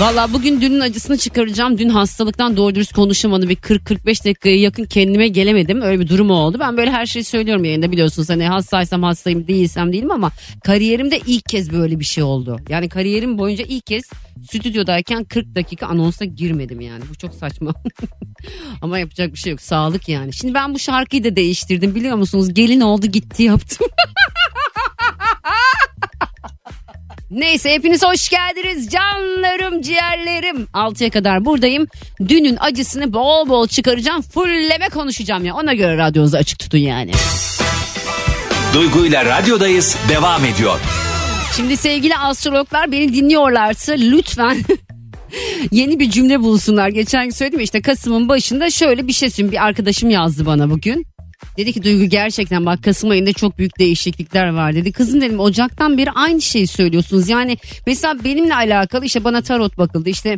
Valla bugün dünün acısını çıkaracağım. Dün hastalıktan doğru dürüst konuşamadım. Bir 40-45 dakikaya yakın kendime gelemedim. Öyle bir durum oldu. Ben böyle her şeyi söylüyorum yayında, biliyorsunuz. Hani hastaysam hastayım, değilsem değilim ama kariyerimde ilk kez böyle bir şey oldu. Yani kariyerim boyunca ilk kez stüdyodayken 40 dakika anonsa girmedim yani. Bu çok saçma. Ama yapacak bir şey yok. Sağlık yani. Şimdi ben bu şarkıyı da değiştirdim, biliyor musunuz? Gelin oldu gitti yaptım. Neyse, hepiniz hoş geldiniz canlarım ciğerlerim. 6'ya kadar buradayım. Dünün acısını bol bol çıkaracağım. Fulleme konuşacağım ya. Ona göre radyonuzu açık tutun yani. Duygu'yla Radyodayız devam ediyor. Şimdi sevgili astrologlar, beni dinliyorlarsa lütfen yeni bir cümle bulsunlar. Geçen gün söyledim ya, işte Kasım'ın başında şöyle bir şey söyleyeyim. Bir arkadaşım yazdı bana bugün. Dedi ki Duygu, gerçekten bak Kasım ayında çok büyük değişiklikler var dedi. Kızım dedim, Ocak'tan beri aynı şeyi söylüyorsunuz. Yani mesela benimle alakalı işte bana tarot bakıldı, işte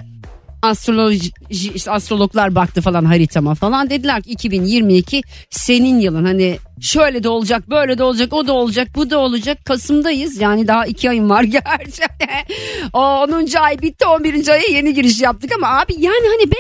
astroloji, işte astrologlar baktı falan haritama falan. Dediler ki 2022 senin yılın, hani şöyle de olacak, böyle de olacak, o da olacak, bu da olacak. Kasım'dayız yani, daha 2 ayım var gerçekten. 10. ay bitti, 11. aya yeni giriş yaptık ama abi yani hani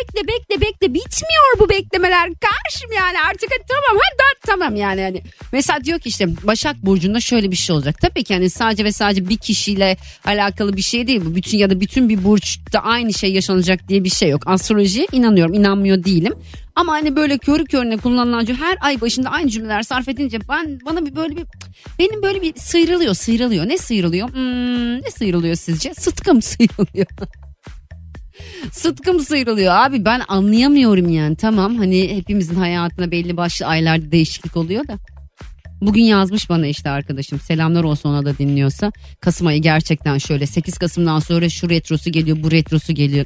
bekle bitmiyor bu beklemeler karşım yani artık. Hadi tamam, hadi tamam yani hani. Mesela diyor ki işte Başak Burcu'nda şöyle bir şey olacak. Tabii ki hani sadece ve sadece bir kişiyle alakalı bir şey değil bu, bütün ya da bütün bir burçta aynı şey yaşanacak diye bir şey yok. Astrolojiye inanıyorum, inanmıyor değilim. Ama hani böyle körü körüne kullanılan her ay başında aynı cümleler sarf edince benim böyle bir sıyrılıyor. Ne sıyrılıyor? Ne sıyrılıyor sizce? Sıtkım sıyrılıyor. Sıtkım sıyrılıyor abi, ben anlayamıyorum yani. Tamam hani hepimizin hayatına belli başlı aylarda değişiklik oluyor da. Bugün yazmış bana işte arkadaşım, selamlar olsun ona da dinliyorsa. Kasım ayı gerçekten şöyle 8 Kasım'dan sonra şu retrosu geliyor, bu retrosu geliyor.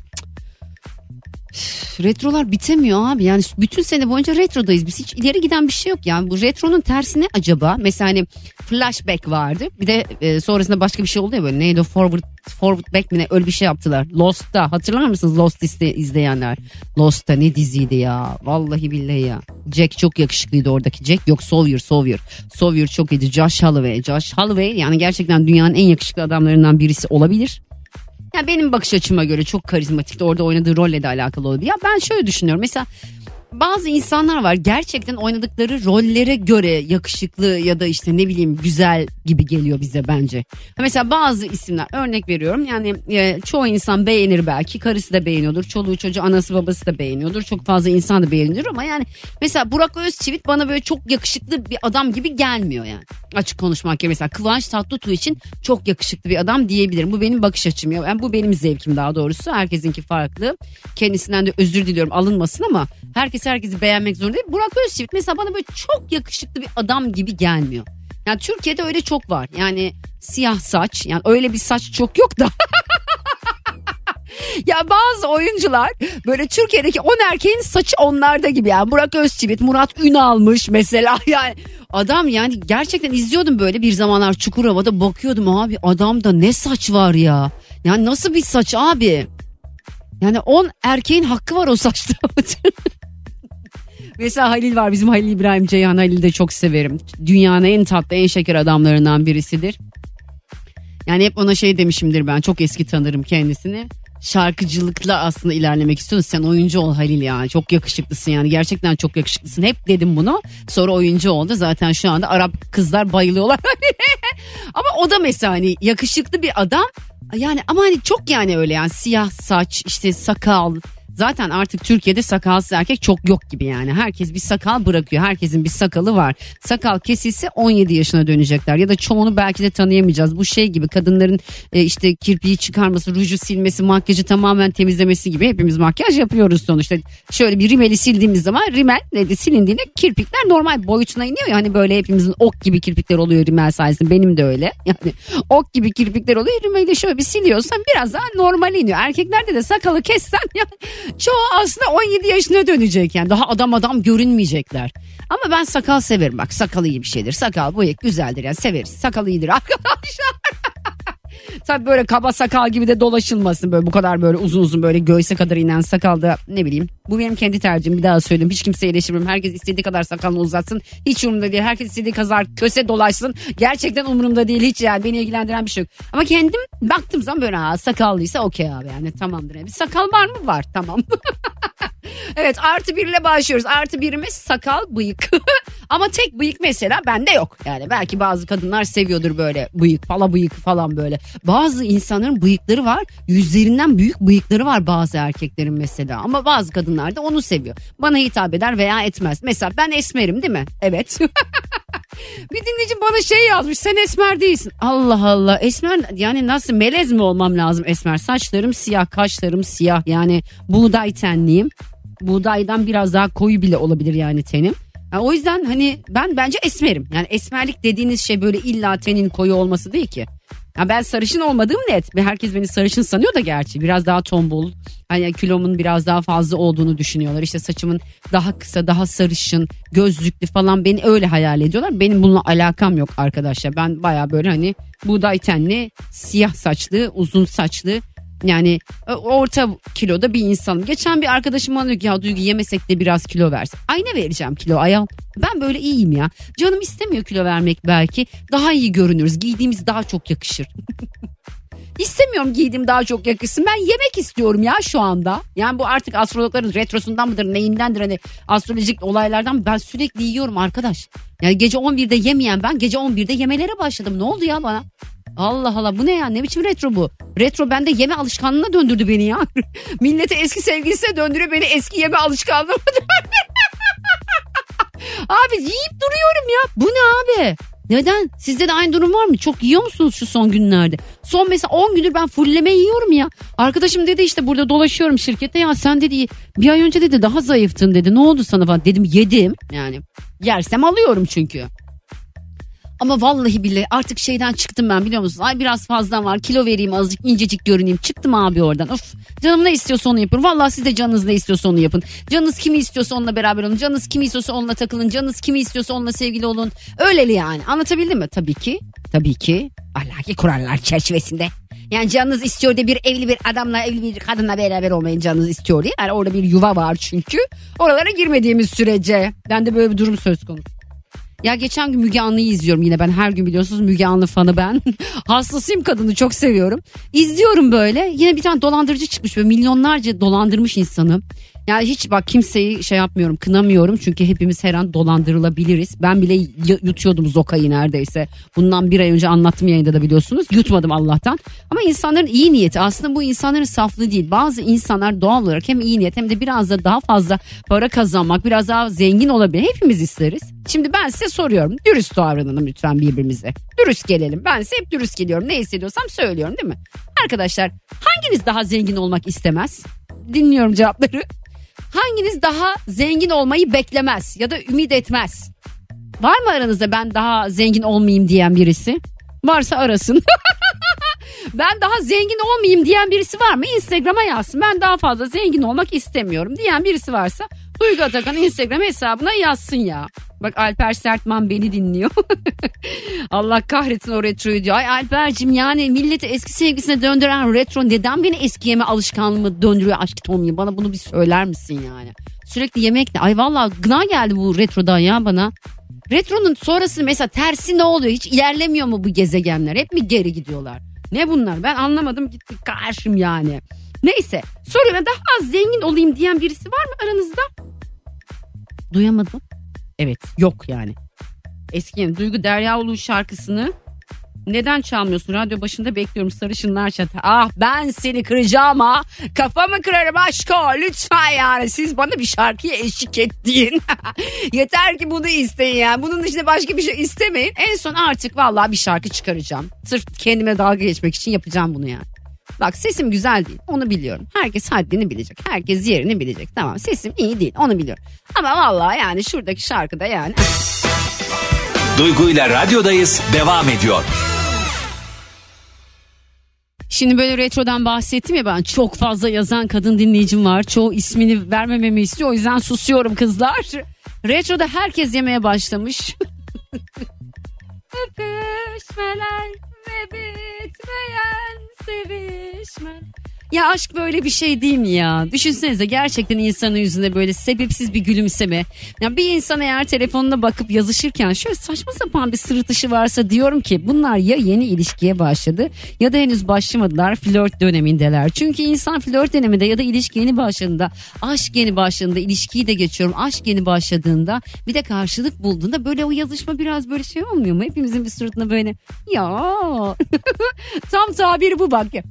Retrolar bitemiyor abi yani, bütün sene boyunca retrodayız biz, hiç ileri giden bir şey yok yani. Bu retronun tersi ne acaba? Mesela hani flashback vardı, bir de sonrasında başka bir şey oldu ya, böyle neydi, forward back mi ne, öyle bir şey yaptılar Lost'ta, hatırlar mısınız Lost izleyenler? Lost'ta ne diziydi ya, vallahi billahi ya. Jack çok yakışıklıydı oradaki Jack, yok Sawyer çok iyiydi. Josh Holloway yani gerçekten dünyanın en yakışıklı adamlarından birisi olabilir. Yani benim bakış açıma göre çok karizmatikti. Orada oynadığı rolle de alakalı olabilir. Ya ben şöyle düşünüyorum. Mesela bazı insanlar var, gerçekten oynadıkları rollere göre yakışıklı ya da işte ne bileyim güzel gibi geliyor bize bence. Mesela bazı isimler, örnek veriyorum yani, çoğu insan beğenir belki, karısı da beğeniyordur, çoluğu çocuğu anası babası da beğeniyordur, çok fazla insan da beğeniyor ama yani mesela Burak Özçivit bana böyle çok yakışıklı bir adam gibi gelmiyor yani. Açık konuşmak gerekirse mesela Kıvanç Tatlıtuğ için çok yakışıklı bir adam diyebilirim. Bu benim bakış açım ya, yani bu benim zevkim daha doğrusu, herkesinki farklı, kendisinden de özür diliyorum, alınmasın ama herkesi beğenmek zorunda değil. Burak Özçivit mesela bana böyle çok yakışıklı bir adam gibi gelmiyor. Yani Türkiye'de öyle çok var. Yani siyah saç, yani öyle bir saç çok yok da. Ya bazı oyuncular böyle Türkiye'deki 10 erkeğin saçı onlarda gibi yani. Burak Özçivit, Murat Ünalmış mesela yani. Adam yani gerçekten izliyordum böyle bir zamanlar Çukurova'da, bakıyordum abi adamda ne saç var ya. Yani nasıl bir saç abi. Yani 10 erkeğin hakkı var o saçta. Mesela Halil var, bizim Halil İbrahim Ceyhan. Halil'i de çok severim. Dünyanın en tatlı, en şeker adamlarından birisidir. Yani hep ona şey demişimdir ben, çok eski tanırım kendisini. Şarkıcılıkla aslında ilerlemek istiyorsun. Sen oyuncu ol Halil ya. Çok yakışıklısın yani. Gerçekten çok yakışıklısın. Hep dedim bunu. Sonra oyuncu oldu. Zaten şu anda Arap kızlar bayılıyorlar. Ama o da mesela hani yakışıklı bir adam. Yani ama hani çok yani öyle yani. Siyah saç, işte sakal. Zaten artık Türkiye'de sakalsız erkek çok yok gibi yani. Herkes bir sakal bırakıyor. Herkesin bir sakalı var. Sakal kesilse 17 yaşına dönecekler. Ya da çoğunu belki de tanıyamayacağız. Bu şey gibi, kadınların işte kirpiği çıkarması, ruju silmesi, makyajı tamamen temizlemesi gibi. Hepimiz makyaj yapıyoruz sonuçta. Şöyle bir rimeli sildiğimiz zaman rimel silindiğinde kirpikler normal boyutuna iniyor ya. Hani böyle hepimizin ok gibi kirpikler oluyor rimel sayesinde. Benim de öyle. Yani ok gibi kirpikler oluyor. Rimeli şöyle bir siliyorsan biraz daha normale iniyor. Erkeklerde de sakalı kessen yani. Çoğu aslında 17 yaşına dönecek yani, daha adam görünmeyecekler. Ama ben sakal severim, bak sakal iyi bir şeydir, sakal bu güzeldir yani, severiz sakal iyidir arkadaşlar. Tabii böyle kaba sakal gibi de dolaşılmasın, böyle bu kadar böyle uzun uzun böyle göğse kadar inen sakalda, ne bileyim. Bu benim kendi tercihim, bir daha söyleyeyim. Hiç kimseye eleştirmem. Herkes istediği kadar sakalını uzatsın. Hiç umurumda değil. Herkes istediği kadar köse dolaşsın. Gerçekten umurumda değil hiç yani. Beni ilgilendiren bir şey yok. Ama kendim baktığım zaman böyle sakallıysa okey abi yani tamamdır. Yani. Sakal var mı? Var, tamam. Evet, artı birle başlıyoruz. Artı birimiz sakal, bıyık. Ama tek bıyık mesela bende yok. Yani belki bazı kadınlar seviyordur böyle bıyık, pala bıyık falan böyle. Bazı insanların bıyıkları var. Yüzlerinden büyük bıyıkları var bazı erkeklerin mesela. Ama bazı kadınlar da onu seviyor. Bana hitap eder veya etmez. Mesela ben esmerim değil mi? Evet. Bir dinleyicim bana şey yazmış. Sen esmer değilsin. Allah Allah. Esmer yani nasıl, melez mi olmam lazım esmer? Saçlarım siyah, kaşlarım siyah. Yani buğday tenliyim. Buğdaydan biraz daha koyu bile olabilir yani tenim. Yani o yüzden hani ben bence esmerim. Yani esmerlik dediğiniz şey böyle illa tenin koyu olması değil ki. Yani ben sarışın olmadığım net. Herkes beni sarışın sanıyor da gerçi. Biraz daha tombul. Hani kilomun biraz daha fazla olduğunu düşünüyorlar. İşte saçımın daha kısa, daha sarışın, gözlüklü falan, beni öyle hayal ediyorlar. Benim bununla alakam yok arkadaşlar. Ben baya böyle hani buğday tenli, siyah saçlı, uzun saçlı. Yani orta kiloda bir insanım. Geçen bir arkadaşım bana diyor ki ya Duygu yemesek de biraz kilo versin. Ay ne vereceğim kilo ayol. Ben böyle iyiyim ya. Canım istemiyor kilo vermek belki. Daha iyi görünürüz. Giydiğimiz daha çok yakışır. İstemiyorum giydiğim daha çok yakışsın. Ben yemek istiyorum ya şu anda. Yani bu artık astrologların retrosundan mıdır neyindendir, hani astrolojik olaylardan ben sürekli yiyorum arkadaş. Yani gece 11'de yemeyen ben gece 11'de yemelere başladım. Ne oldu ya bana? Allah Allah, bu ne ya, ne biçim retro bu? Retro bende yeme alışkanlığına döndürdü beni ya. Millete eski sevgilisine döndürüyor beni, eski yeme alışkanlığına döndürüyor. Abi yiyip duruyorum ya. Bu ne abi? Neden? Sizde de aynı durum var mı? Çok yiyor musunuz şu son günlerde? Son mesela 10 gündür ben fulleme yiyorum ya. Arkadaşım dedi işte burada dolaşıyorum şirkette, ya sen dedi bir ay önce dedi daha zayıftın dedi. Ne oldu sana falan dedim, yedim yani. Yersem alıyorum çünkü. Ama vallahi bile artık şeyden çıktım ben, biliyor musunuz? Ay biraz fazla var, kilo vereyim azıcık, incecik görüneyim. Çıktım abi oradan. Of, canım ne istiyorsa onu yapın. Vallahi siz de canınız ne istiyorsa onu yapın. Canınız kimi istiyorsa onunla beraber olun. Canınız kimi istiyorsa onunla takılın. Canınız kimi istiyorsa onunla sevgili olun. Öyleli yani, anlatabildim mi? Tabii ki. Tabii ki. Ahlaki kurallar çerçevesinde. Yani canınız istiyor diye bir evli bir adamla, evli bir kadınla beraber olmayın, canınız istiyor diye. Yani orada bir yuva var çünkü. Oralara girmediğimiz sürece. Ben de böyle bir durum söz konusu. Ya geçen gün Müge Anlı'yı izliyorum yine, ben her gün biliyorsunuz Müge Anlı fanı ben. Hastasıyım, kadını çok seviyorum. İzliyorum böyle, yine bir tane dolandırıcı çıkmış ve milyonlarca dolandırmış insanı. Yani hiç bak kimseyi şey yapmıyorum, kınamıyorum çünkü hepimiz her an dolandırılabiliriz. Ben bile yutuyordum zokayı neredeyse. Bundan bir ay önce anlattım yayında da biliyorsunuz. Yutmadım Allah'tan. Ama insanların iyi niyeti, aslında bu insanların saflığı değil. Bazı insanlar doğal olarak hem iyi niyet hem de biraz da daha fazla para kazanmak, biraz daha zengin olabilir. Hepimiz isteriz. Şimdi ben size soruyorum. Dürüst davranalım lütfen birbirimize. Dürüst gelelim. Ben size hep dürüst geliyorum. Ne hissediyorsam söylüyorum değil mi? Arkadaşlar hanginiz daha zengin olmak istemez? Dinliyorum cevapları. Hanginiz daha zengin olmayı beklemez ya da ümit etmez? Var mı aranızda ben daha zengin olmayayım diyen birisi? Varsa arasın. Ben daha zengin olmayayım diyen birisi var mı? Instagram'a yazsın. Ben daha fazla zengin olmak istemiyorum diyen birisi varsa Duygu Atakan Instagram hesabına yazsın ya. Bak Alper Sertman beni dinliyor. Allah kahretsin o retroyu diyor. Ay Alper'cim yani milleti eski sevgisine döndüren retro neden beni eski yeme alışkanlığıma döndürüyor aşk Tommy? Bana bunu bir söyler misin yani? Sürekli yemekle. Ay vallahi gına geldi bu retrodan ya bana. Retronun sonrası mesela tersi ne oluyor? Hiç ilerlemiyor mu bu gezegenler? Hep mi geri gidiyorlar? Ne bunlar? Ben anlamadım gitti karşım yani. Neyse soruyorum, daha az zengin olayım diyen birisi var mı aranızda? Duyamadım. Evet yok yani. Eski Duygu Deryaoğlu şarkısını neden çalmıyorsun? Radyo başında bekliyorum sarışınlar çatı. Ah ben seni kıracağım ha. Kafamı kırarım aşko lütfen yani. Siz bana bir şarkıya eşlik ettiğin. Yeter ki bunu isteyin yani. Bunun dışında başka bir şey istemeyin. En son artık vallahi bir şarkı çıkaracağım. Sırf kendime dalga geçmek için yapacağım bunu yani. Bak sesim güzel değil, onu biliyorum. Herkes haddini bilecek, herkes yerini bilecek. Tamam sesim iyi değil, onu biliyorum. Ama vallahi yani şuradaki şarkıda yani. Duygu'yla radyodayız devam ediyor. Şimdi böyle retrodan bahsettim ya ben, çok fazla yazan kadın dinleyicim var. Çoğu ismini vermememi istiyor, o yüzden susuyorum kızlar. Retroda herkes yemeye başlamış. Öpüşmeler ve bitmeyen sevişme. Ya aşk böyle bir şey değil mi ya? Düşünsenize gerçekten insanın yüzünde böyle sebepsiz bir gülümseme. Ya bir insan eğer telefonuna bakıp yazışırken şöyle saçma sapan bir sırıtışı varsa diyorum ki bunlar ya yeni ilişkiye başladı ya da henüz başlamadılar, flört dönemindeler. Çünkü insan flört döneminde ya da ilişki yeni başladığında, aşk yeni başladığında, ilişkiyi de geçiyorum, aşk yeni başladığında bir de karşılık bulduğunda böyle o yazışma biraz böyle şey olmuyor mu? Hepimizin bir suratına böyle ya tam tabiri bu bak ya.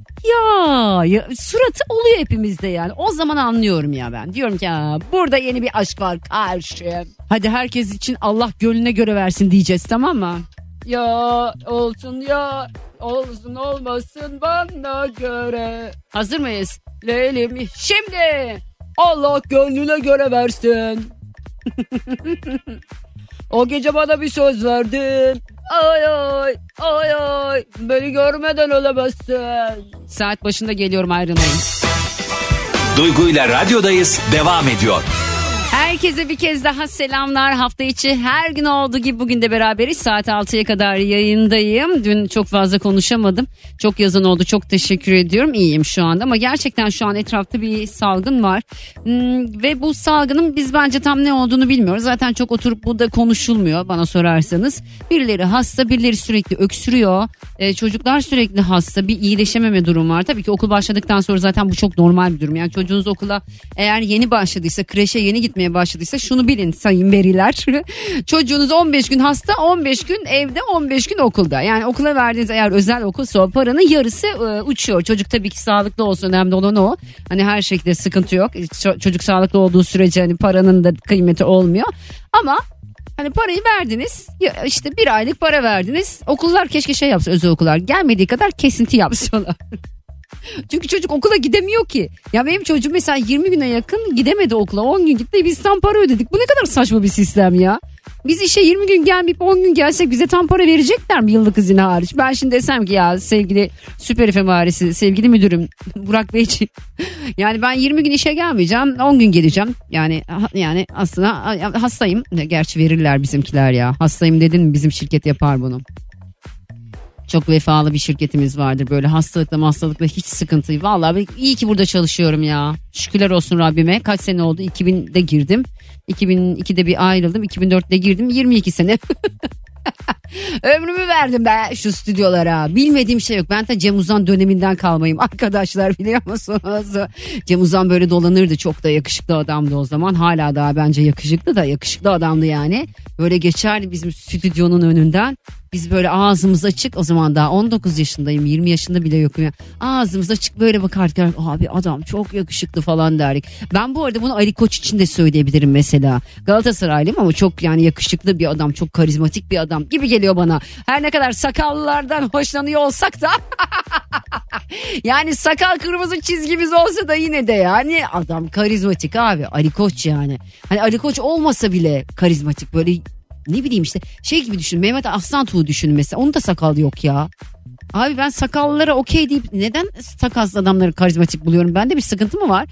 Ya suratı oluyor hepimizde yani. O zaman anlıyorum ya ben. Diyorum ki burada yeni bir aşk var karşı. Hadi herkes için Allah gönlüne göre versin diyeceğiz, tamam mı? Ya olsun ya olsun olmasın bana göre. Hazır mıyız? Leylim şimdi. Allah gönlüne göre versin. O gece bana bir söz verdin. Ay ay ay ay beni görmeden ölemezsin. Saat başında geliyorum, ayrılmayın. Duygu'yla radyodayız devam ediyor. Herkese bir kez daha selamlar. Hafta içi her gün olduğu gibi bugün de beraberiz. Saat 6'ya kadar yayındayım. Dün çok fazla konuşamadım. Çok yazan oldu. Çok teşekkür ediyorum. İyiyim şu anda ama gerçekten şu an etrafta bir salgın var. Ve bu salgının biz bence tam ne olduğunu bilmiyoruz. Zaten çok oturup burada konuşulmuyor bana sorarsanız. Birileri hasta, birileri sürekli öksürüyor. Çocuklar sürekli hasta. Bir iyileşememe durum var. Tabii ki okul başladıktan sonra zaten bu çok normal bir durum. Yani çocuğunuz okula eğer yeni başladıysa, kreşe yeni gitmeye başladıysa şunu bilin sayın veriler. Çocuğunuz 15 gün hasta, 15 gün evde, 15 gün okulda. Yani okula verdiğiniz eğer özel okulsa o paranın yarısı uçuyor. Çocuk tabii ki sağlıklı olsun, önemli olan o. Hani her şekilde sıkıntı yok. Çocuk sağlıklı olduğu sürece hani paranın da kıymeti olmuyor. Ama hani parayı verdiniz, işte bir aylık para verdiniz. Okullar keşke şey yapsa, özel okullar gelmediği kadar kesinti yapsalar. Çünkü çocuk okula gidemiyor ki. Ya benim çocuğum mesela 20 güne yakın gidemedi okula. 10 gün gitti, biz tam para ödedik. Bu ne kadar saçma bir sistem ya. Biz işe 20 gün gelmeyip 10 gün gelsek bize tam para verecekler mi yıllık izin hariç? Ben şimdi desem ki ya sevgili Süper FM ailesi, sevgili müdürüm Burak Beyciğim. Yani ben 20 gün işe gelmeyeceğim, 10 gün geleceğim. Yani aslında hastayım. Gerçi verirler bizimkiler ya. Hastayım dedin mi bizim şirket yapar bunu. Çok vefalı bir şirketimiz vardır. Böyle hastalıkla hiç sıkıntı. Vallahi iyi ki burada çalışıyorum ya. Şükürler olsun Rabbime. Kaç sene oldu? 2000'de girdim. 2002'de bir ayrıldım. 2004'te girdim. 22 sene. Ömrümü verdim be şu stüdyolara. Bilmediğim şey yok. Ben de Cem Uzan döneminden kalmayayım. Arkadaşlar biliyor musunuz? Cem Uzan böyle dolanırdı. Çok da yakışıklı adamdı o zaman. Hala daha bence yakışıklı adamdı yani. Böyle geçerdi bizim stüdyonun önünden. Biz böyle ağzımız açık. O zaman daha 19 yaşındayım. 20 yaşında bile yokum ya. Ağzımız açık böyle bakardık. Abi adam çok yakışıklı falan derdik. Ben bu arada bunu Ali Koç için de söyleyebilirim mesela. Galatasaraylıyım ama çok yani yakışıklı bir adam. Çok karizmatik bir adam gibi geliyor bana. Her ne kadar sakallılardan hoşlanıyor olsak da. Yani sakal kırmızı çizgimiz olsa da yine de yani adam karizmatik abi. Ali Koç yani. Hani Ali Koç olmasa bile karizmatik böyle. Ne bileyim işte şey gibi düşün, Mehmet Afşantu'yu düşün mesela, onun da sakalı yok ya. Abi ben sakallara okey deyip neden sakalsız adamları karizmatik buluyorum? Bende bir sıkıntı mı var?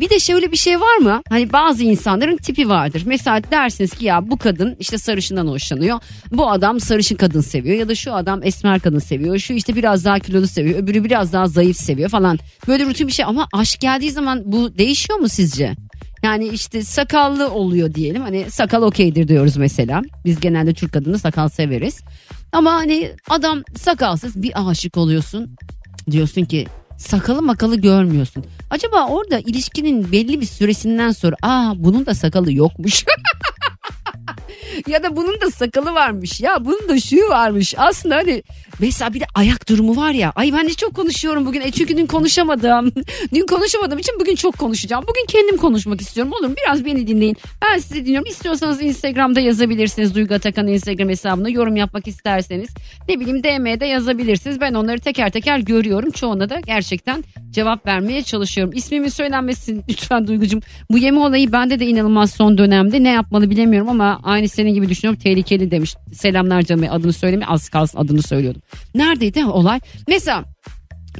Bir de şöyle bir şey var mı? Hani bazı insanların tipi vardır. Mesela dersiniz ki ya bu kadın işte sarışından hoşlanıyor. Bu adam sarışın kadın seviyor. Ya da şu adam esmer kadın seviyor. Şu işte biraz daha kilolu seviyor. Öbürü biraz daha zayıf seviyor falan. Böyle rutin bir şey ama aşk geldiği zaman bu değişiyor mu sizce? Yani işte sakallı oluyor diyelim. Hani sakal okeydir diyoruz mesela. Biz genelde Türk kadını sakal severiz. Ama hani adam sakalsız bir aşık oluyorsun. Diyorsun ki sakalı makalı görmüyorsun. Acaba orada ilişkinin belli bir süresinden sonra bunun da sakalı yokmuş. Ya da bunun da sakalı varmış. Ya bunun da şuyu varmış. Aslında hani mesela bir de ayak durumu var ya. Ay ben de çok konuşuyorum bugün. Çünkü dün konuşamadım. Dün konuşamadığım için bugün çok konuşacağım. Bugün kendim konuşmak istiyorum. Olur mu? Biraz beni dinleyin. Ben sizi dinliyorum. İstiyorsanız Instagram'da yazabilirsiniz. Duygu Atakan'ın Instagram hesabına yorum yapmak isterseniz. Ne bileyim DM'de yazabilirsiniz. Ben onları teker teker görüyorum. Çoğuna da gerçekten cevap vermeye çalışıyorum. İsmimin söylenmesin lütfen Duygucuğum. Bu yeme olayı bende de inanılmaz son dönemde. Ne yapmalı bilemiyorum ama aynı senin gibi düşünüyorum, tehlikeli demiş. Selamlar canım, adını söyleme, az kalsın adını söylüyordum. Neredeydi olay? Mesela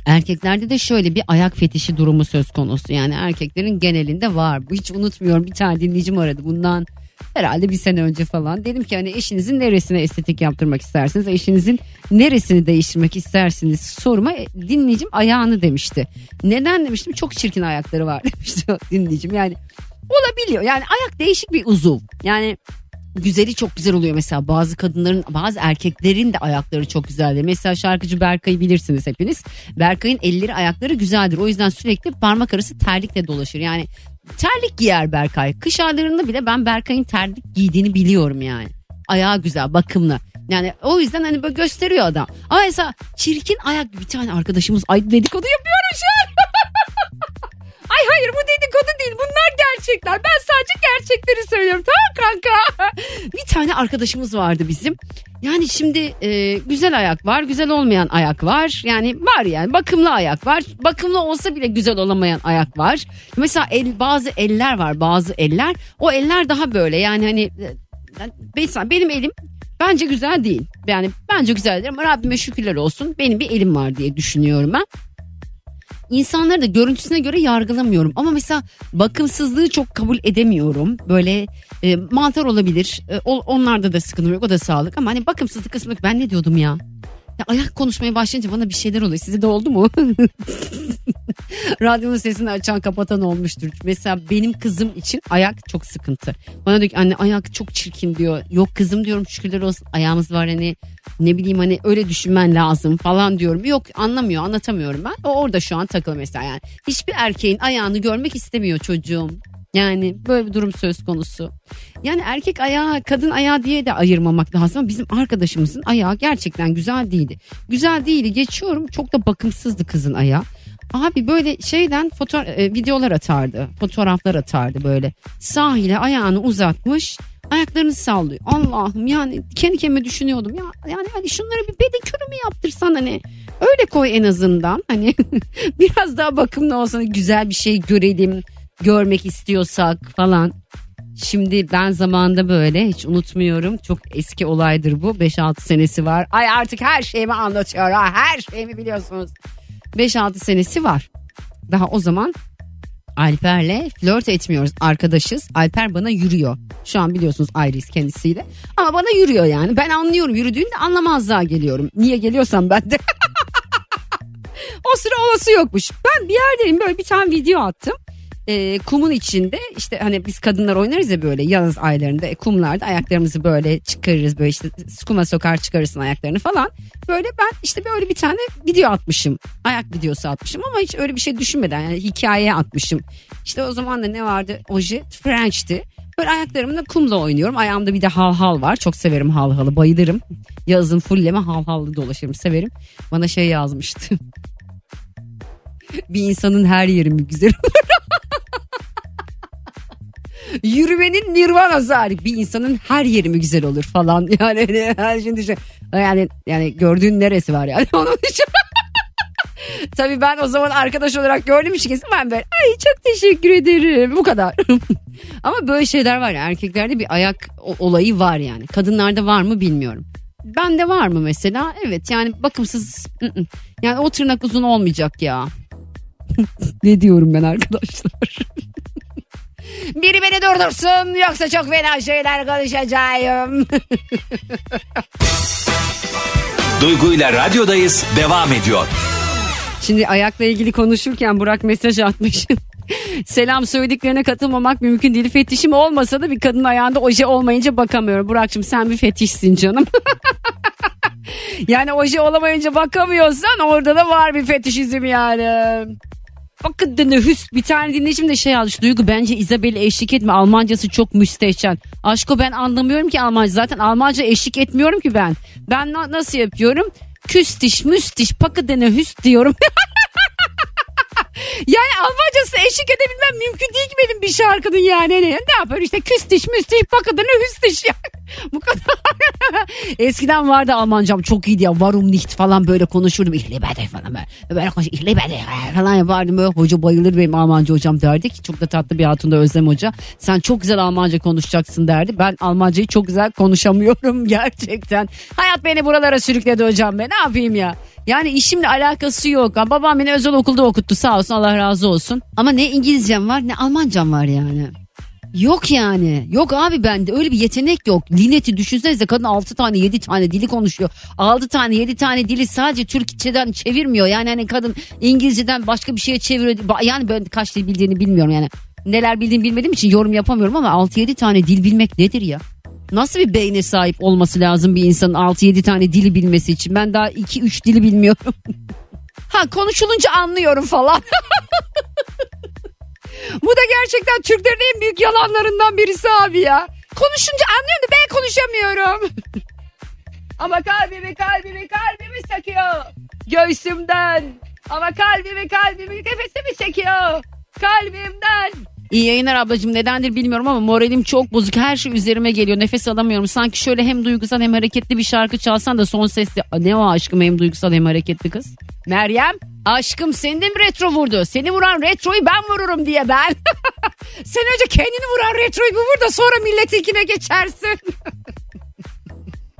erkeklerde de şöyle bir ayak fetişi durumu söz konusu. Yani erkeklerin genelinde var. Bu hiç unutmuyorum. Bir tane dinleyicim aradı bundan herhalde bir sene önce falan. Dedim ki hani eşinizin neresine estetik yaptırmak istersiniz? Eşinizin neresini değiştirmek istersiniz? Soruma dinleyicim ayağını demişti. Neden demiştim? Çok çirkin ayakları var demişti dinleyicim. Yani olabiliyor. Yani ayak değişik bir uzuv. Yani güzeli çok güzel oluyor mesela, bazı kadınların, bazı erkeklerin de ayakları çok güzeldir. Mesela şarkıcı Berkay'ı bilirsiniz hepiniz. Berkay'ın elleri ayakları güzeldir. O yüzden sürekli parmak arası terlikle dolaşır. Yani terlik giyer Berkay. Kış aylarında bile ben Berkay'ın terlik giydiğini biliyorum yani. Ayağı güzel, bakımlı. Yani o yüzden hani böyle gösteriyor adam. Ama mesela çirkin ayak, bir tane arkadaşımız, ay dedikodu yapıyorum şu an. Ay hayır, bu dedikodu değil, bunlar gerçekler, ben sadece gerçekleri söylüyorum, tamam kanka. Bir tane arkadaşımız vardı bizim, yani şimdi güzel ayak var, güzel olmayan ayak var, yani var, yani bakımlı ayak var, bakımlı olsa bile güzel olamayan ayak var. Mesela bazı eller var, bazı eller, o eller daha böyle yani hani mesela benim elim bence güzel değil, yani bence güzeldir ama Rabbime şükürler olsun benim bir elim var diye düşünüyorum ben. İnsanları da görüntüsüne göre yargılamıyorum. Ama mesela bakımsızlığı çok kabul edemiyorum. Böyle mantar olabilir. Onlarda da sıkıntı yok. O da sağlık. Ama hani bakımsızlık kısmı, ben ne diyordum ya? Ya ayak konuşmaya başlayınca bana bir şeyler oluyor. Size de oldu mu? Radyonun sesini açan kapatan olmuştur. Mesela benim kızım için ayak çok sıkıntı. Bana diyor ki anne ayak çok çirkin diyor. Yok kızım diyorum, şükürler olsun ayağımız var, hani ne bileyim hani öyle düşünmen lazım falan diyorum. Yok anlamıyor, anlatamıyorum ben. O orada şu an takılı mesela yani. Hiçbir erkeğin ayağını görmek istemiyor çocuğum. Yani böyle bir durum söz konusu. Yani erkek ayağı, kadın ayağı diye de ayırmamak lazım. Ama bizim arkadaşımızın ayağı gerçekten güzel değildi. Güzel değildi geçiyorum, çok da bakımsızdı kızın ayağı. Abi böyle şeyden videolar atardı, fotoğraflar atardı böyle. Sahile ayağını uzatmış, ayaklarını sallıyor. Allah'ım yani kendi kendime düşünüyordum ya, yani hani şunlara bir pedikür mü yaptırsan, hani öyle koy en azından. Hani biraz daha bakımlı olsana, güzel bir şey görelim. Görmek istiyorsak falan. Şimdi ben zamanında böyle hiç unutmuyorum. Çok eski olaydır bu. 5-6 senesi var. Ay artık her şeyimi anlatıyor. Her şeyimi biliyorsunuz. 5-6 senesi var. Daha o zaman Alper'le flört etmiyoruz. Arkadaşız. Alper bana yürüyor. Şu an biliyorsunuz ayrıyız kendisiyle. Ama bana yürüyor yani. Ben anlıyorum. Yürüdüğünde anlamazlığa geliyorum. Niye geliyorsam ben de. O sıra olası yokmuş. Ben bir yerdeyim, böyle bir tane video attım. Kumun içinde işte hani biz kadınlar oynarız ya böyle yaz aylarında kumlarda ayaklarımızı böyle çıkarırız, böyle işte kuma sokar çıkarırsın ayaklarını falan, böyle ben işte böyle bir tane video atmışım, ayak videosu atmışım ama hiç öyle bir şey düşünmeden yani hikayeye atmışım. İşte o zaman da ne vardı, oje French'ti, böyle ayaklarımla kumla oynuyorum, ayağımda bir de halhal var, çok severim halhalı, bayılırım, yazın fulleme halhallı dolaşırım, severim. Bana şey yazmıştı bir insanın her yeri mi güzel olur? Yürümenin nirvanası hariç bir insanın her yeri mi güzel olur falan yani, şimdi şey yani gördüğün neresi var yani onun için. Tabii ben o zaman arkadaş olarak gördüm işi, ben böyle ay çok teşekkür ederim bu kadar. Ama böyle şeyler var ya, erkeklerde bir ayak olayı var yani, kadınlarda var mı bilmiyorum. Bende var mı mesela? Evet yani bakımsız, yani o tırnak uzun olmayacak ya. Ne diyorum ben arkadaşlar? Biri beni durdursun, yoksa çok fena şeyler konuşacağım. Duygu'yla radyodayız devam ediyor. Şimdi ayakla ilgili konuşurken Burak mesaj atmış. Selam, söylediklerine katılmamak mümkün değil. Fetişim olmasa da bir kadın ayağında oje olmayınca bakamıyorum. Burak'cığım sen bir fetişsin canım. Yani oje olamayınca bakamıyorsan orada da var bir fetişizm yani. Hakikaten hüsn. Bir tane dinleyicim de şey yazmış. Duygu bence İzabel'e eşlik etme. Almancası çok müstehcen. Aşko ben anlamıyorum ki Almanca. Zaten Almanca eşlik etmiyorum ki ben. Ben nasıl yapıyorum? Küstiş müstiş pakıdene hüst diyorum. Yani Almancası eşlik edebilmem mümkün değil ki benim bir şarkının yani. Ne yapıyorum işte küstiş müstiş pakıdene hüstiş ya. Bu kadar. Eskiden vardı Almancam çok iyiydi ya. Warum nicht falan böyle konuşurdum. Ich liebe dich falan böyle konuşurdum. Ich liebe dich falan yapardım böyle. Hoca bayılır benim Almanca hocam derdi ki. Çok da tatlı bir hatun da Özlem Hoca. Sen çok güzel Almanca konuşacaksın derdi. Ben Almancayı çok güzel konuşamıyorum gerçekten. Hayat beni buralara sürükledi hocam be. Ne yapayım ya. Yani işimle alakası yok. Babam beni özel okulda okuttu sağ olsun, Allah razı olsun. Ama ne İngilizcem var ne Almancam var yani. Yok yani. Yok abi, bende öyle bir yetenek yok. Linet'i düşünsenize, kadın 6 tane 7 tane dili konuşuyor. 6 tane 7 tane dili sadece Türkçeden çevirmiyor. Yani hani kadın İngilizceden başka bir şeye çeviriyor. Yani ben kaç dil bildiğini bilmiyorum yani. Neler bildiğini bilmediğim için yorum yapamıyorum ama 6-7 tane dil bilmek nedir ya? Nasıl bir beyne sahip olması lazım bir insanın 6-7 tane dili bilmesi için? Ben daha 2-3 dili bilmiyorum. Ha, konuşulunca anlıyorum falan. Bu da gerçekten Türklerin en büyük yalanlarından birisi abi ya. Konuşunca anlıyorum da ben konuşamıyorum. Ama kalbimi çekiyor. Göğsümden. Ama kalbimi nefesimi çekiyor. Kalbimden. İyi yayınlar ablacığım, nedendir bilmiyorum ama moralim çok bozuk, her şey üzerime geliyor, nefes alamıyorum, sanki şöyle hem duygusal hem hareketli bir şarkı çalsan da son sesli. Ne o aşkım, hem duygusal hem hareketli kız? Meryem aşkım, seni de mi retro vurdu? Seni vuran retroyu ben vururum diye ben. Sen önce kendini vuran retroyu vur da sonra milletinkine geçersin.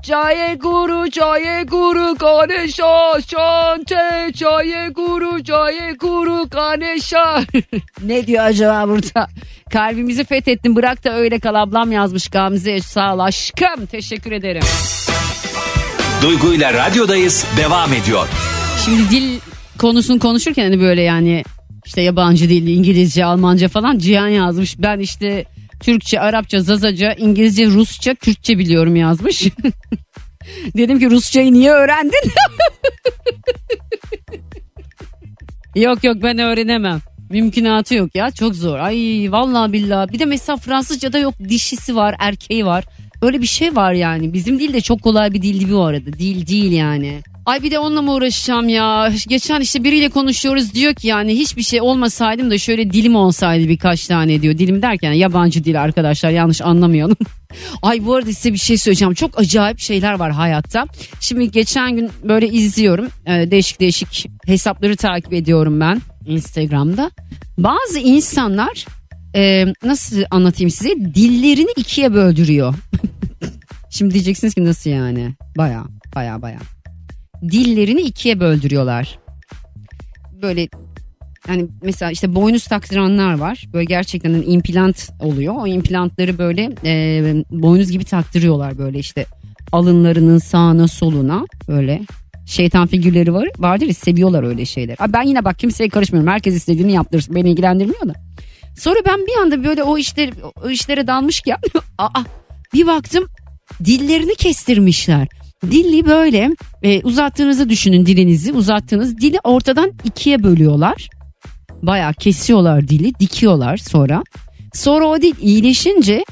Caye guru, caye guru, kaneşa, şante, caye guru, caye guru, kaneşa. Ne diyor acaba burada? Kalbimizi fethettin, bırak da öyle kal ablam yazmış Gamze. Sağ ol aşkım, teşekkür ederim. Duygu'yla radyodayız, devam ediyor. Şimdi dil konusunu konuşurken hani böyle yani işte yabancı dil, İngilizce, Almanca falan, Cihan yazmış. Ben işte Türkçe, Arapça, Zazaca, İngilizce, Rusça, Kürtçe biliyorum yazmış. Dedim ki Rusçayı niye öğrendin? Yok ben öğrenemem. Mümkünatı yok ya, çok zor. Ay vallahi billahi. Bir de mesela Fransızca'da yok dişisi var, erkeği var. Öyle bir şey var yani. Bizim dil de çok kolay bir dildi bu arada. Dil değil yani. Ay bir de onunla mı uğraşacağım ya? Geçen işte biriyle konuşuyoruz, diyor ki yani hiçbir şey olmasaydım da şöyle dilim olsaydı birkaç tane diyor. Dilim derken yabancı dil arkadaşlar, yanlış anlamayalım. Ay bu arada size bir şey söyleyeceğim. Çok acayip şeyler var hayatta. Şimdi geçen gün böyle izliyorum. Değişik hesapları takip ediyorum ben Instagram'da. Bazı insanlar nasıl anlatayım size, dillerini ikiye böldürüyor. Şimdi diyeceksiniz ki nasıl yani? Baya. Dillerini ikiye böldürüyorlar. Böyle yani mesela işte boynuz taktıranlar var. Böyle gerçekten implant oluyor. O implantları böyle boynuz gibi taktırıyorlar, böyle işte alınlarının sağına soluna böyle şeytan figürleri vardır ya, seviyorlar öyle şeyler. Abi ben yine bak kimseye karışmıyorum. Herkes istediğini yaptırsın, beni ilgilendirmiyor da. Sonra ben bir anda böyle o işlere dalmışken bir baktım dillerini kestirmişler. Dili böyle uzattığınızı düşünün, dilinizi uzattığınız dili ortadan ikiye bölüyorlar. Bayağı kesiyorlar dili, dikiyorlar sonra. Sonra o dil iyileşince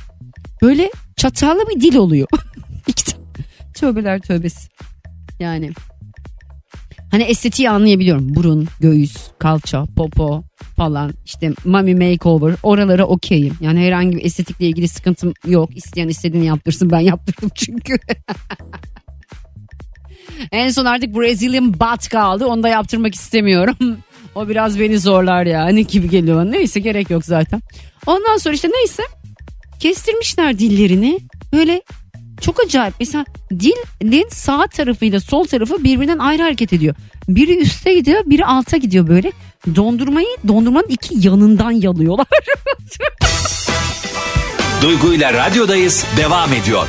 böyle çatallı bir dil oluyor. Tövbeler tövbesi. Yani hani estetiği anlayabiliyorum. Burun, göğüs, kalça, popo falan, işte mommy makeover, oralara okeyim. Yani herhangi bir estetikle ilgili sıkıntım yok. İsteyen istediğini yaptırsın, ben yaptırdım çünkü. En son artık Brazilian butt kaldı. Onu da yaptırmak istemiyorum. O biraz beni zorlar yani gibi geliyor bana. Neyse, gerek yok zaten. Ondan sonra işte neyse kestirmişler dillerini. Böyle çok acayip. Mesela dilin sağ tarafıyla sol tarafı birbirinden ayrı hareket ediyor. Biri üste gidiyor, biri alta gidiyor böyle. Dondurmanın iki yanından yalıyorlar. Duygu'yla radyodayız, devam ediyor.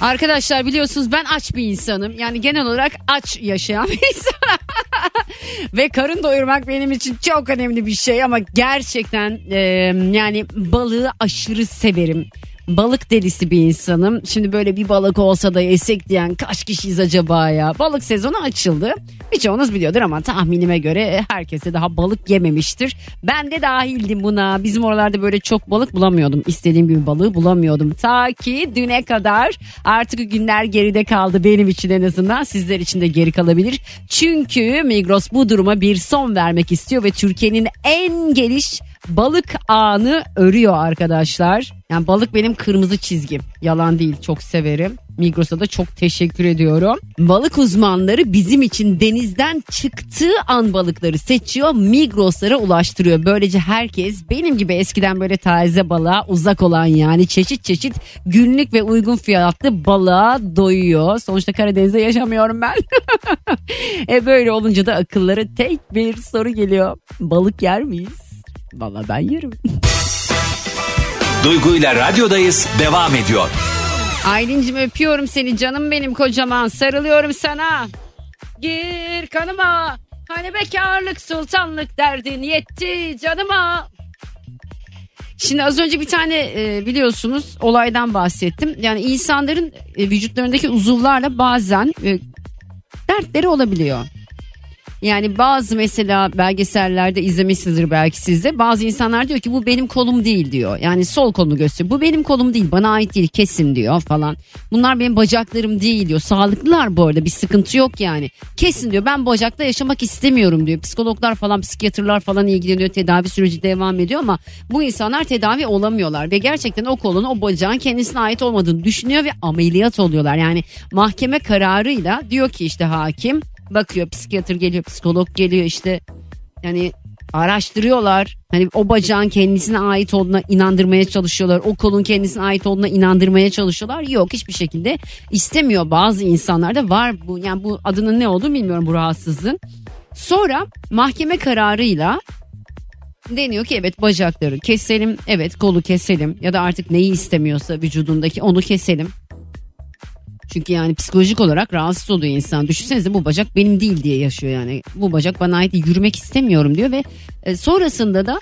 Arkadaşlar biliyorsunuz ben aç bir insanım. Yani genel olarak aç yaşayan bir insanım. Ve karın doyurmak benim için çok önemli bir şey. Ama gerçekten yani balığı aşırı severim. Balık delisi bir insanım. Şimdi böyle bir balık olsa da yesek diyen kaç kişiyiz acaba ya? Balık sezonu açıldı. Birçoğunuz biliyordur ama tahminime göre herkese daha balık yememiştir. Ben de dahildim buna. Bizim oralarda böyle çok balık bulamıyordum. İstediğim gibi balığı bulamıyordum. Ta ki düne kadar. Artık günler geride kaldı benim için en azından. Sizler için de geri kalabilir. Çünkü Migros bu duruma bir son vermek istiyor ve Türkiye'nin en geliş balık ağını örüyor arkadaşlar. Yani balık benim kırmızı çizgim. Yalan değil, çok severim. Migros'a da çok teşekkür ediyorum. Balık uzmanları bizim için denizden çıktığı an balıkları seçiyor, Migros'lara ulaştırıyor. Böylece herkes benim gibi eskiden böyle taze balığa uzak olan, yani çeşit çeşit günlük ve uygun fiyatlı balığa doyuyor. Sonuçta Karadeniz'de yaşamıyorum ben. Böyle olunca da akıllara tek bir soru geliyor. Balık yer miyiz? Vallahi ben yerim. Duygu'yla Radyodayız devam ediyor. Aylincim, öpüyorum seni canım benim kocaman, sarılıyorum sana. Gir kanıma, hani bekarlık sultanlık derdin yetti canıma. Şimdi az önce bir tane biliyorsunuz olaydan bahsettim. Yani insanların vücutlarındaki uzuvlarla bazen dertleri olabiliyor. Yani bazı mesela belgesellerde izlemişsinizdir belki siz de. Bazı insanlar diyor ki bu benim kolum değil diyor. Yani sol kolunu gösteriyor. Bu benim kolum değil, bana ait değil, kesin diyor falan. Bunlar benim bacaklarım değil diyor. Sağlıklılar bu arada, bir sıkıntı yok yani. Kesin diyor, ben bacakta yaşamak istemiyorum diyor. Psikologlar falan, psikiyatrlar falan ilgileniyor. Tedavi süreci devam ediyor ama bu insanlar tedavi olamıyorlar. Ve gerçekten o kolun, o bacağın kendisine ait olmadığını düşünüyor ve ameliyat oluyorlar. Yani mahkeme kararıyla diyor ki işte hakim... Bakıyor, psikiyatr geliyor, psikolog geliyor işte. Yani araştırıyorlar. Hani o bacağın kendisine ait olduğuna inandırmaya çalışıyorlar. O kolun kendisine ait olduğuna inandırmaya çalışıyorlar. Yok, hiçbir şekilde istemiyor. Bazı insanlarda var bu. Yani bu adının ne olduğunu bilmiyorum bu rahatsızlığın. Sonra mahkeme kararıyla deniyor ki evet bacakları keselim. Evet kolu keselim. Ya da artık neyi istemiyorsa vücudundaki onu keselim. Çünkü yani psikolojik olarak rahatsız oluyor insan. Düşünsenize bu bacak benim değil diye yaşıyor yani. Bu bacak bana ait değil, yürümek istemiyorum diyor ve sonrasında da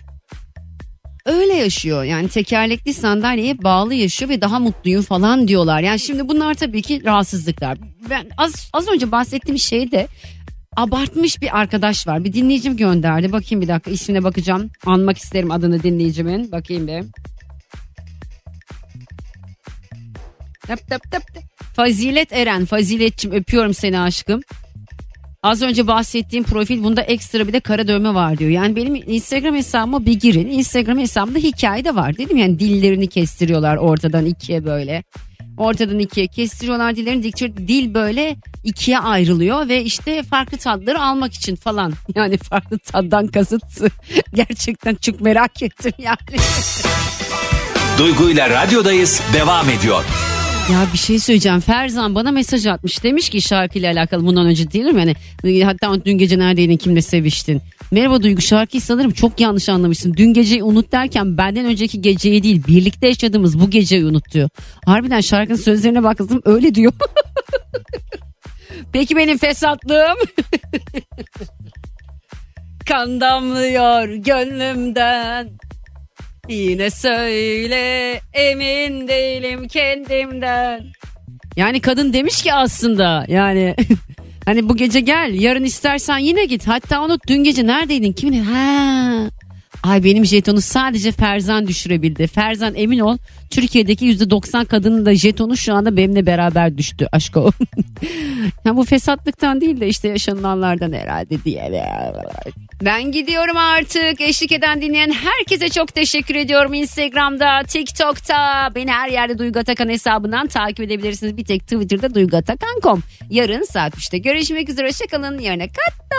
öyle yaşıyor. Yani tekerlekli sandalyeye bağlı yaşıyor ve daha mutluyum falan diyorlar. Yani şimdi bunlar tabii ki rahatsızlıklar. Ben az önce bahsettiğim şey de abartmış bir arkadaş var. Bir dinleyicim gönderdi. Bakayım bir dakika, ismine bakacağım. Anmak isterim adını dinleyicimin. Bakayım bir. Fazilet Eren. Faziletçim, öpüyorum seni aşkım. Az önce bahsettiğim profil, bunda ekstra bir de kara dövme var diyor. Yani benim Instagram hesabıma bir girin. Instagram hesabımda hikaye de var dedim. Yani dillerini kestiriyorlar ortadan ikiye böyle. Ortadan ikiye kestiriyorlar dillerini. Dil böyle ikiye ayrılıyor ve işte farklı tatları almak için falan. Yani farklı tattan kasıt gerçekten çok merak ettim yani. Duygu'yla Radyodayız devam ediyor. Ya bir şey söyleyeceğim. Ferzan bana mesaj atmış. Demiş ki şarkıyla alakalı bundan önce değil mi? Yani, hatta dün gece neredeydin, kimle seviştin? Merhaba Duygu, şarkıyı sanırım çok yanlış anlamışsın. Dün geceyi unut derken benden önceki geceyi değil, birlikte yaşadığımız bu geceyi unut diyor. Harbiden şarkının sözlerine baktım, öyle diyor. Peki benim fesatlığım? Kan damlıyor gönlümden. Yine söyle, emin değilim kendimden. Yani kadın demiş ki aslında yani hani bu gece gel, yarın istersen yine git. Hatta onu dün gece neredeydin kimin? Ay benim jetonu sadece Ferzan düşürebildi. Ferzan emin ol, Türkiye'deki %90 kadının da jetonu şu anda benimle beraber düştü aşko. Yani bu fesatlıktan değil de işte yaşananlardan herhalde diye. Ben gidiyorum artık. Eşlik eden, dinleyen herkese çok teşekkür ediyorum. Instagram'da, TikTok'ta beni her yerde Duygu Atakan hesabından takip edebilirsiniz. Bir tek Twitter'da Duyguatakan.com. Yarın saat 3'te görüşmek üzere. Hoşçakalın. Yarına kadar.